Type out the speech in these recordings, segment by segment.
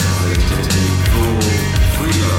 translated to raw freedom.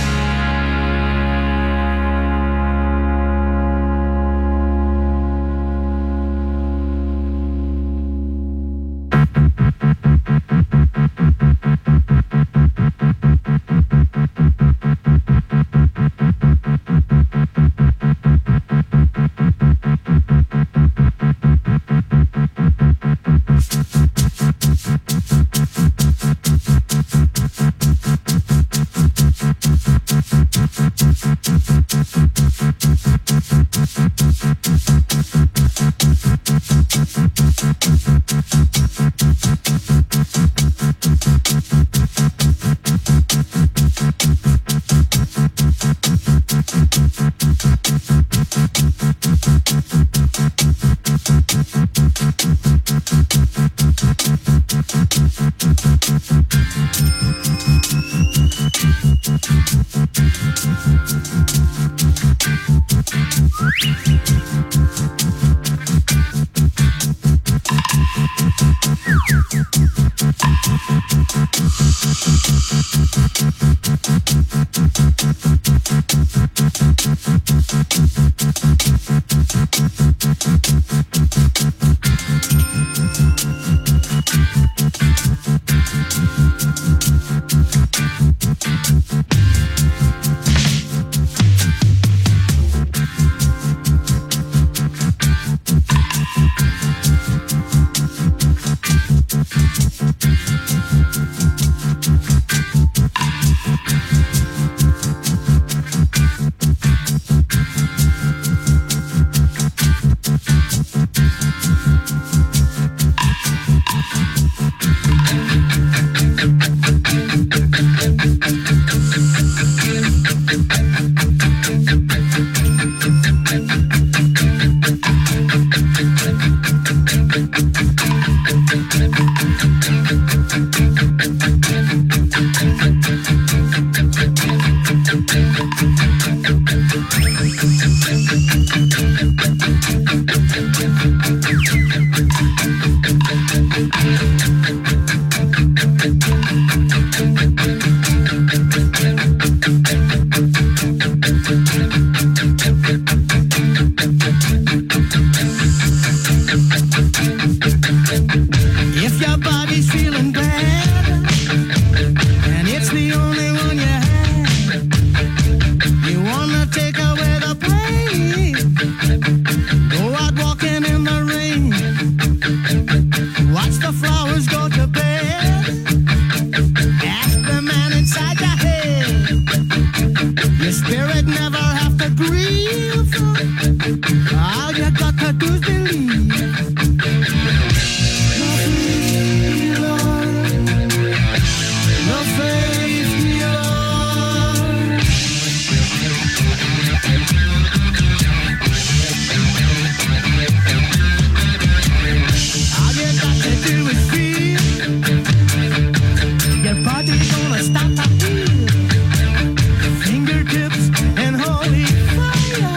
Fingertips and holy fire.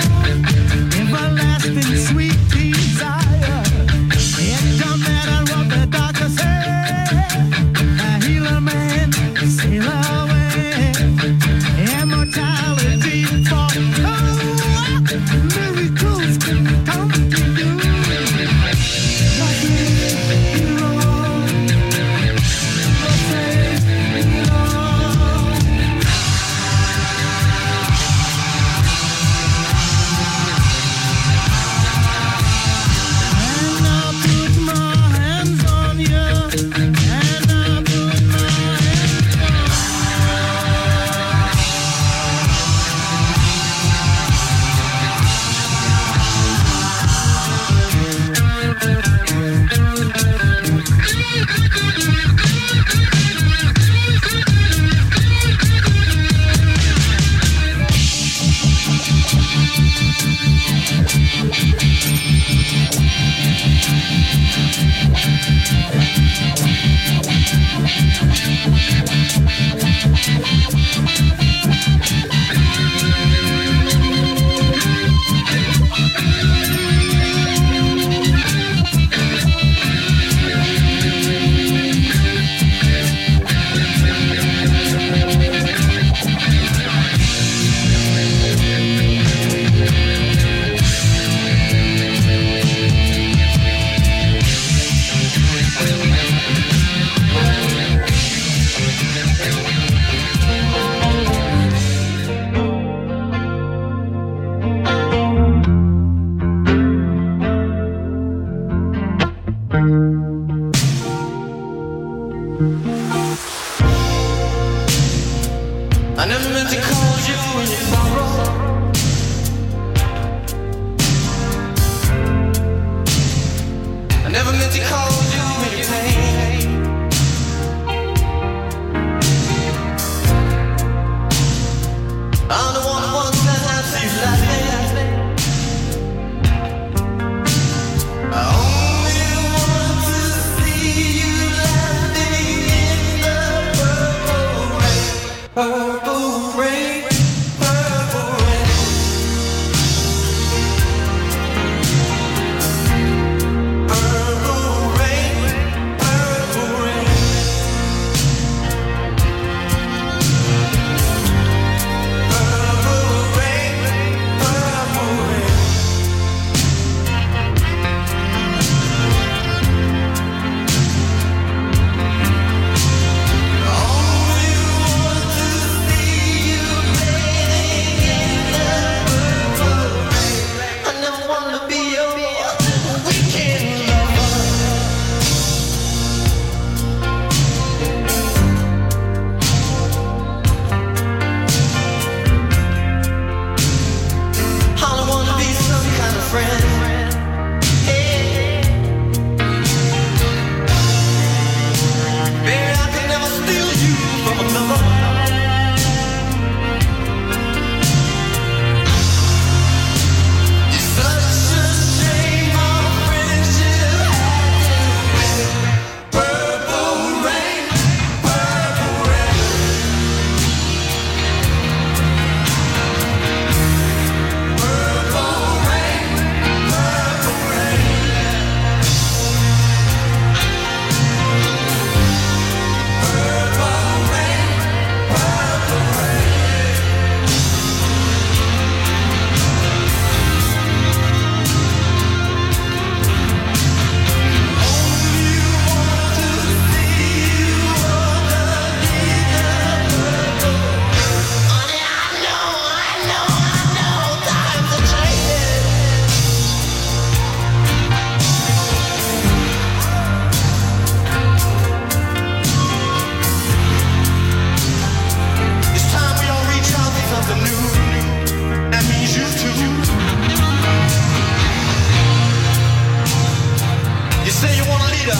leader,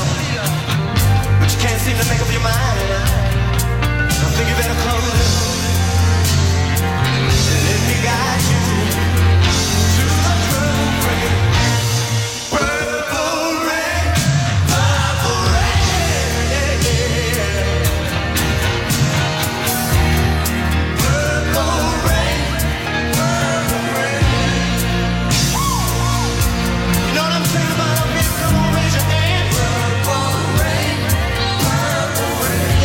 but you can't seem to make up your mind. I think you better close it and let me guide you to the purple rain. Purple rain, purple rain, purple rain, purple rain. You know what I'm saying about a bitch? Come on, raise your hand. Purple rain, purple rain.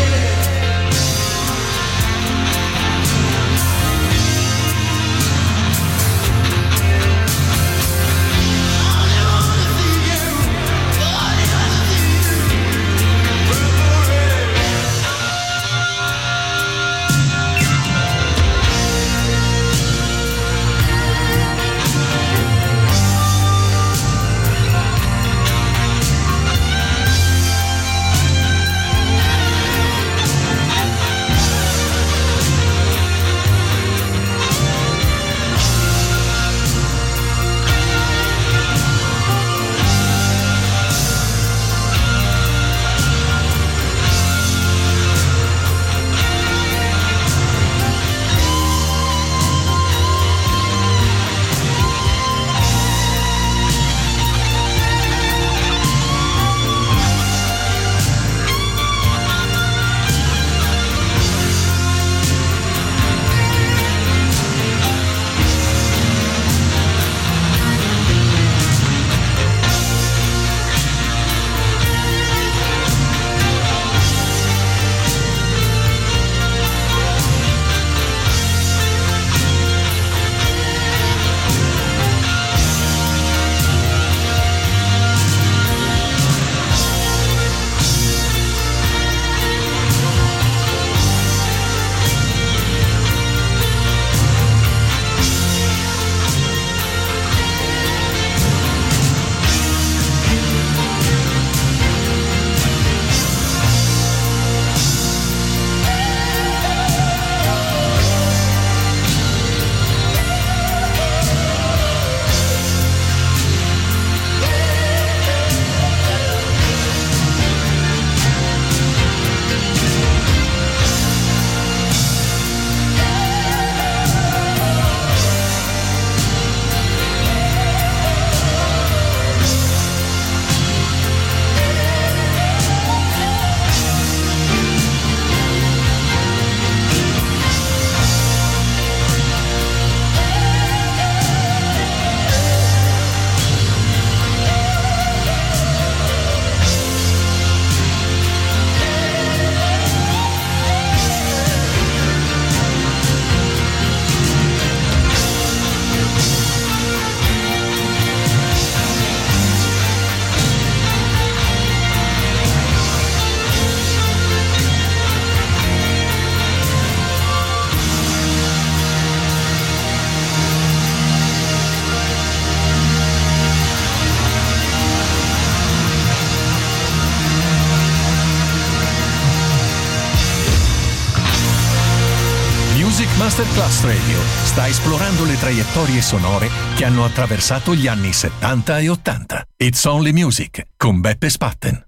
Masterclass Radio sta esplorando le traiettorie sonore che hanno attraversato gli anni 70 e 80. It's Only Music con Beppe Spatten.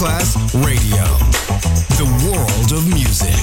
Masterclass Radio, the world of music.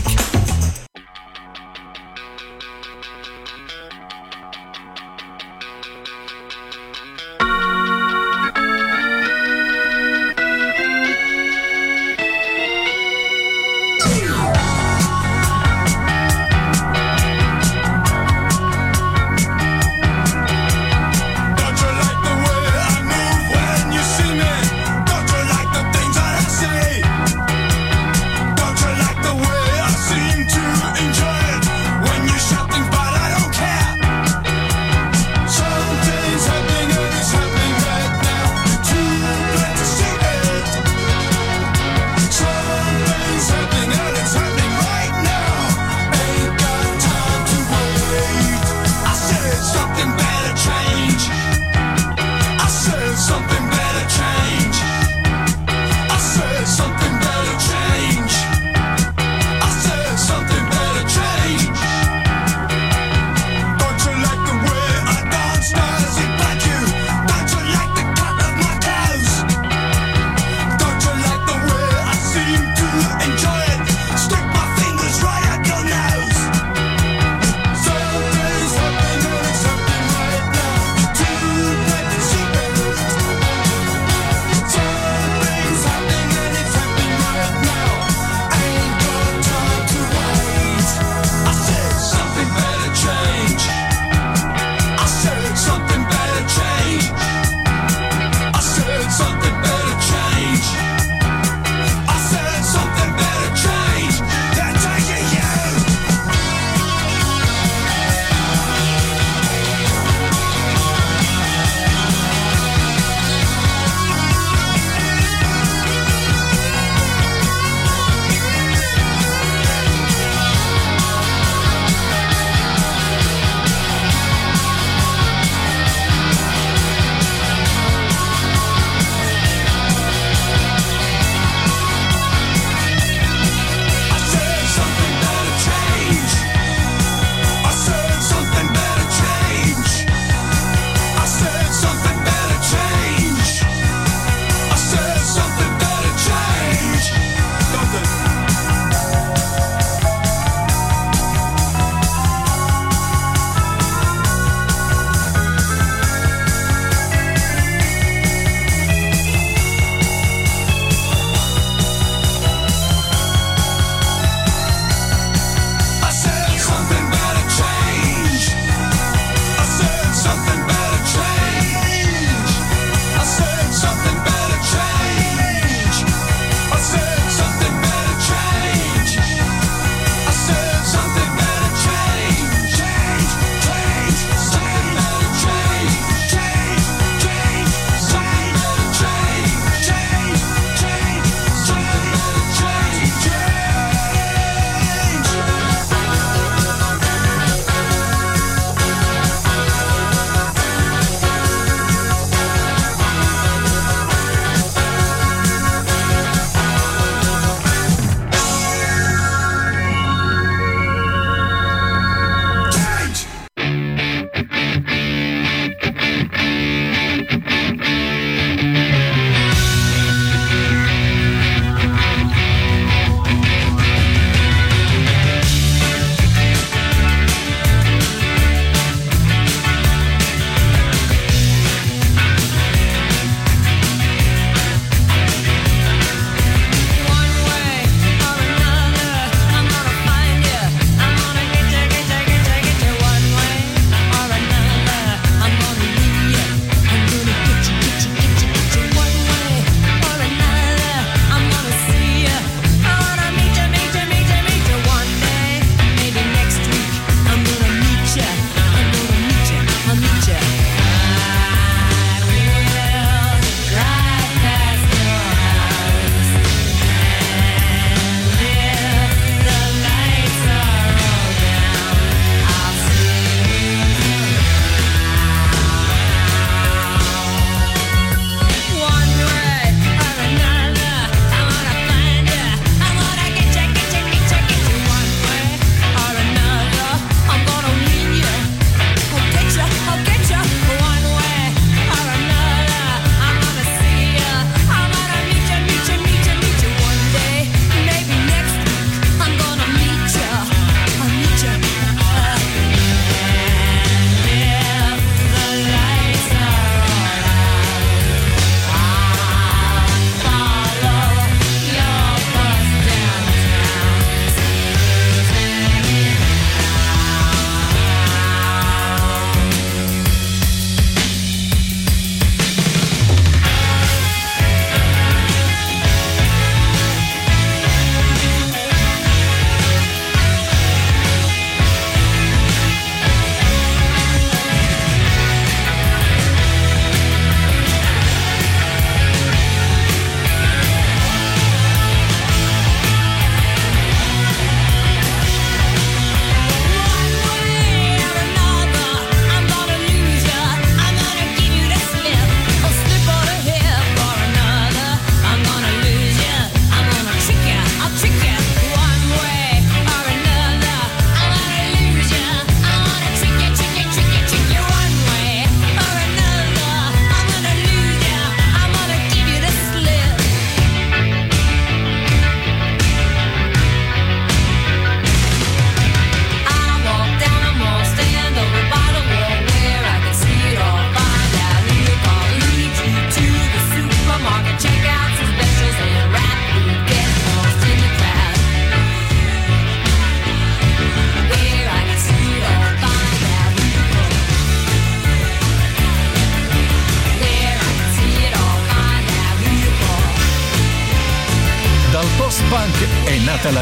funk è nata la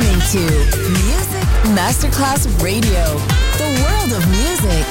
listening to Music Masterclass Radio, the world of music.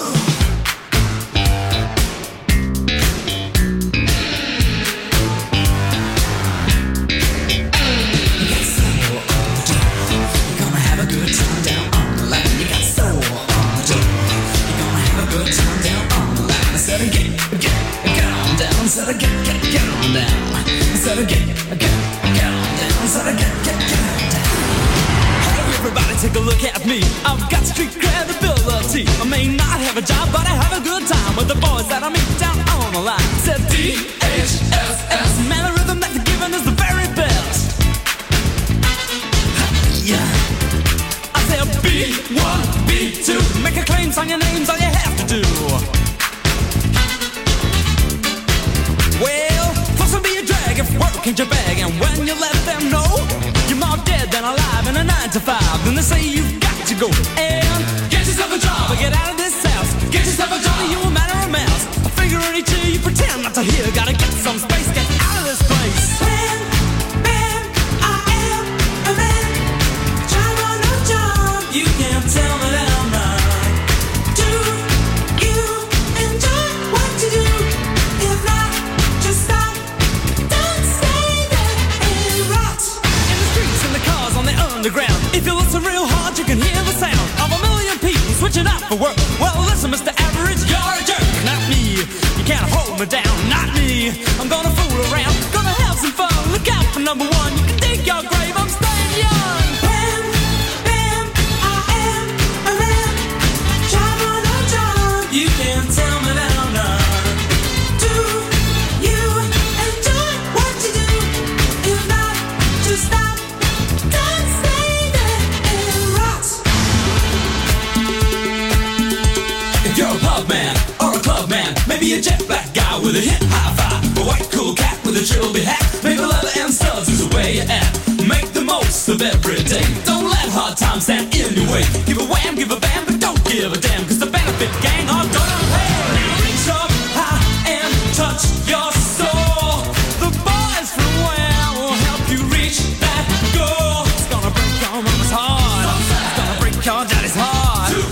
Take a look at me, I've got street credibility. I may not have a job, but I have a good time with the boys that I meet down on the line. Said DHSS, man, the rhythm that they're giving is the very best. Yeah. I said B1, B2, make a claim, sign your names, all you have to do. Well, folks will be a drag if work ain't your bag, and when you let them know you're more dead than alive in a 9-to-5, then they say you've got to go and get yourself a job, or get out of this house, get yourself a job, or you a man or a mouse, a finger in each ear, you pretend not to hear, gotta get some space, get out of this place. Man, I am a man, trying on a job, you can't tell me that I'm not. Do you enjoy what you do? If not, just stop, don't stay there and rot. In the streets, in the cars, on the underground, if you listen real hard, you can hear the sound of a million people switching up for work. Well, listen, Mr. Average, you're a jerk. Not me, you can't hold me down. Not me, I'm gonna fool around. Gonna have some fun, look out for number one. You can dig your grave, I'm staying young. Bam, I am a man. Job or no job, you can't tell me that I'm not. Do you enjoy what you do? If not, just stop. Don't stay there and rot. If you're a pub man or a club man, maybe a jet black guy with a hip high five, a white cool cat with a trilby hat, maybe leather and studs is the way you're at. Make the most of every day. Don't let hard times stand in your way. Give a wham, give a bam, but don't give a damn, 'cause the benefit gang are gonna pay. Reach up high and touch your soul. The boys from where will help you reach that goal. It's gonna break your mama's heart. It's gonna break your daddy's heart. You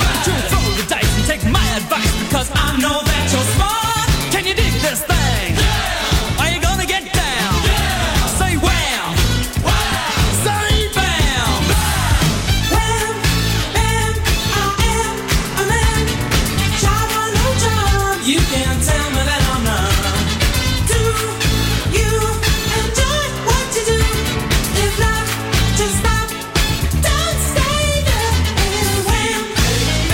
roll the dice and take my advice, because I know that you're smart. Can you dig this thing? Yeah. Are you gonna get down? Yeah. Say wham, wham, say bam, bam. Bam, I am a man. Job or no job, you can't tell me that I'm not. Do you enjoy what you do? If not, just stop. Don't stay there and wham.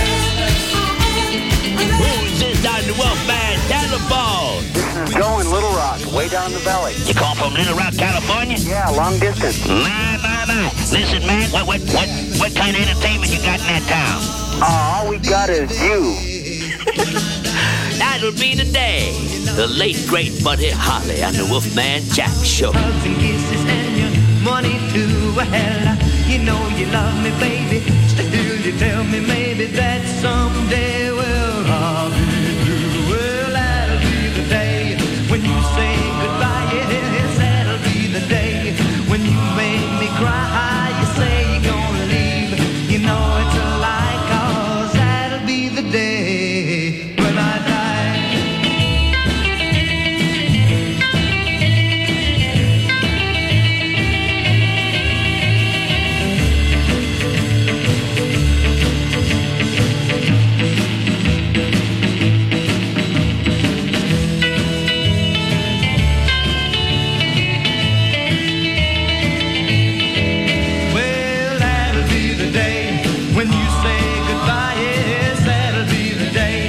I am a man. Who's this on the Wolfman Telephone? This is Joe in Little Rock, way down the valley. You call from Little Rock, California? Yeah, long distance. My. Listen, man, what kind of entertainment you got in that town? All we got is you. That'll be the day. The late, great Buddy Holly on the Wolfman Jack Show. Hugs and kisses and your money too. Well, you know you love me, baby. Still you tell me maybe that someday will all be through. Well, that'll be the day when you say goodbye. Yes, that'll be the day when you make me cry. You say you're gonna leave, you know it's a lie, 'cause that'll be the day when I die. Well, that'll be the day when you say goodbye. Yes, that'll be the day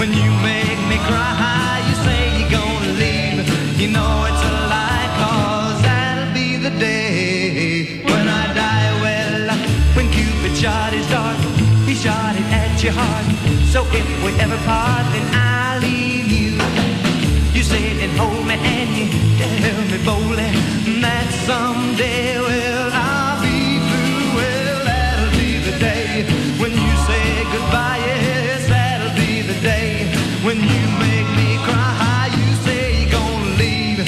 when you make me cry. You say you're gonna leave, you know it's a lie, 'cause that'll be the day when I die. Well, when Cupid shot his dart, he shot it at your heart. So if we ever part, then I leave you. You sit and hold me and you tell me boldly that someday, well, I'll be through. Well, that'll be the day when you say goodbye. Yes, that'll be the day when you make me cry. You say you're gonna leave,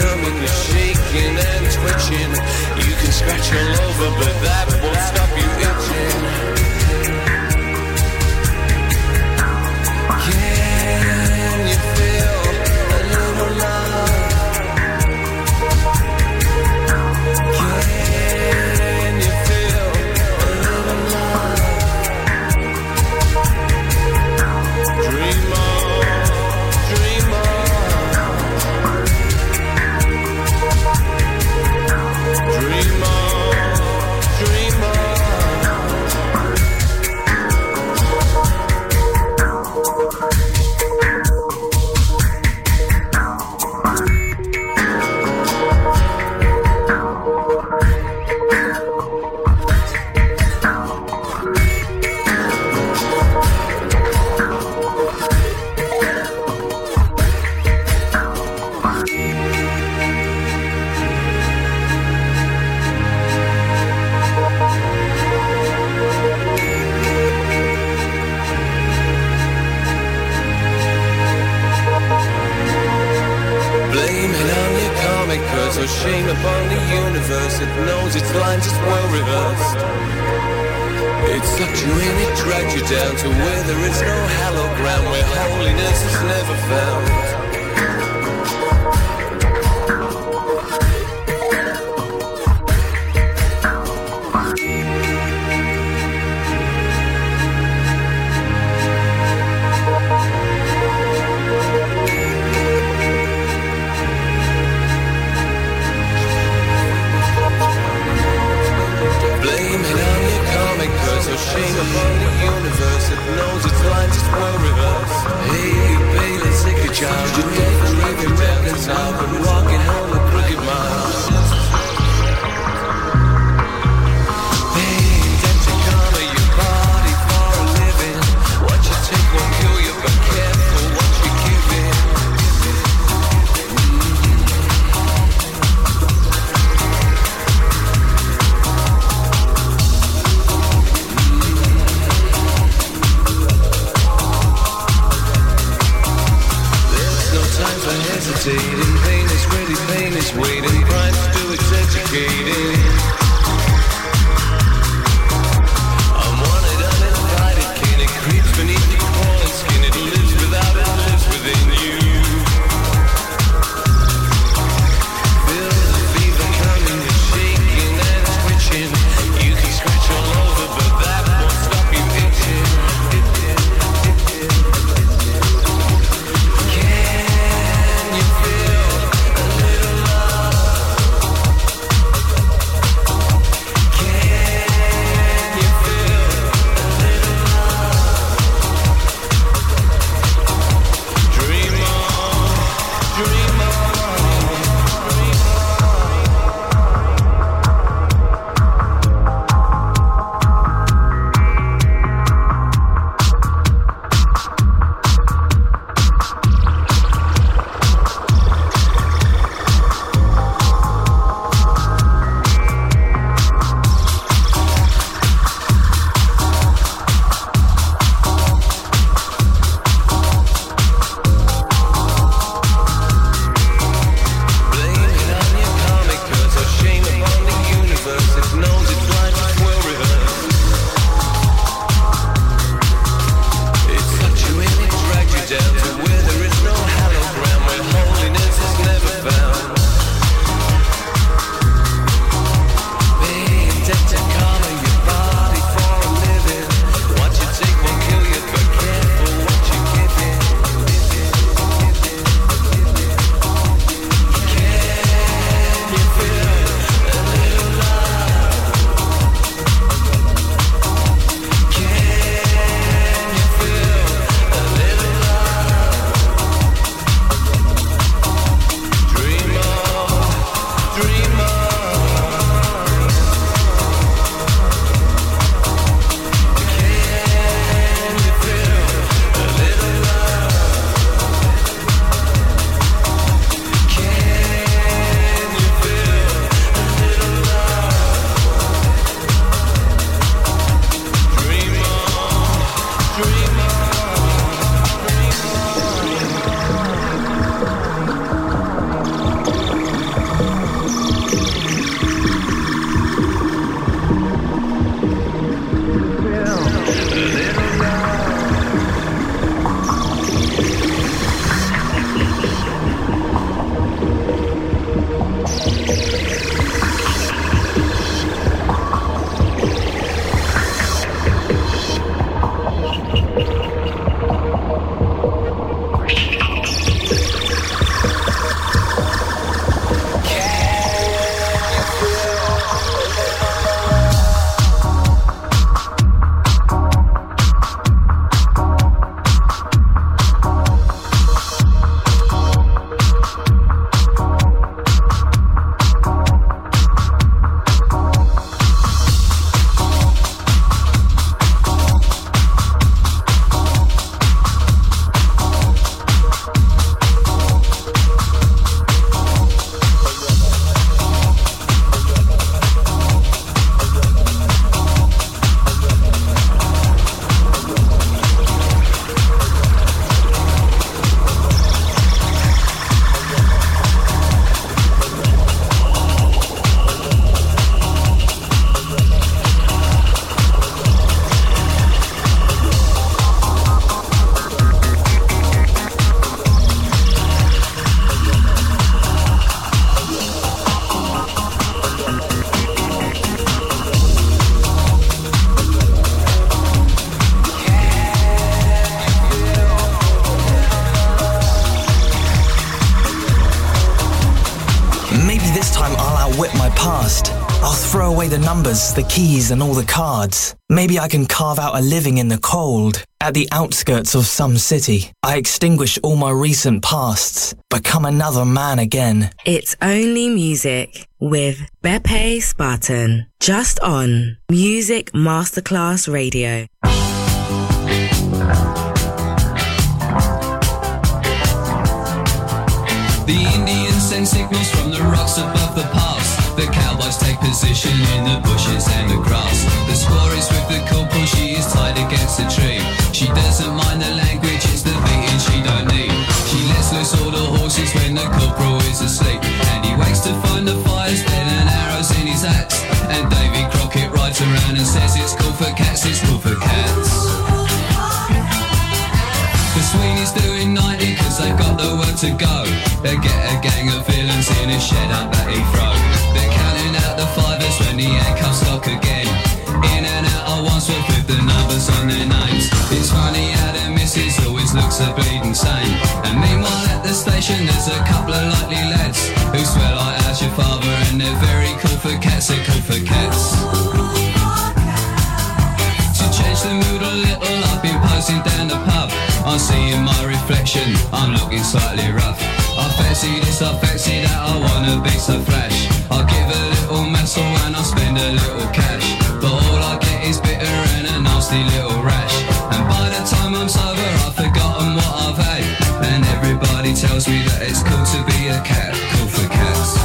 coming, you're shaking and twitching. You can scratch all over, but that won't stop you itching. Can you feel a little love? Can you feel a little love? Dream on. So shame upon the universe, it knows its lines, it's well reversed. It sucked you in, it dragged you down to where there is no hallowed ground, where holiness is never found. So shame upon the universe, it knows its lines, it's well reversed. Hey, you pale and sick a child, you never even reconcile, but walking home a crooked mile. Hey, don't you come at your party for a living. What you take will kill you, but careful what you give in. Hesitating, pain is ready, pain is waiting, crimes do its educating. Unwanted, uninvited, can it creeps beneath your fallen skin, it lives without, it lives within you. Feel the fever coming, the shaking and twitching. You can scratch all over, but that won't stop you itching. Feel a little love. I'll whip my past. I'll throw away the numbers, the keys and all the cards. Maybe I can carve out a living in the cold, at the outskirts of some city. I extinguish all my recent pasts, become another man again. It's Only Music with Beppe Spatten, just on Music Masterclass Radio. The Indian sends signals from the rocks above the pass. The cowboys take position in the bushes and the grass. The squaw is with the corporal, she is tied against a tree. She doesn't mind the language, it's the beating she don't need. She lets loose all the horses when the corporal is asleep, and he wakes to find the fire's dead and arrows in his axe. And David Crockett rides around and says it's cool for cats, it's cool for cats. The Sweeney's doing 90 'cause they've got the world to go. They get a gang of villains in a shed up at Heathrow. They're counting out the fivers when the handcuffs lock again. In and out of Wandsworth with the numbers on their names. It's funny how the missus always looks a bleeding sane. And meanwhile at the station there's a couple of likely lads who swear like how's your father, and they're very cool for cats, they're cool for cats. To change the mood a little, I've been posing down the pub. I'm seeing my reflection, I'm looking slightly rough. I fancy this, I fancy that, I wanna be so flash. I give a little muscle and I spend a little cash, but all I get is bitter and a nasty little rash. And by the time I'm sober I've forgotten what I've had, and everybody tells me that it's cool to be a cat, cool for cats.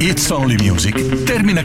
It's Only Music termina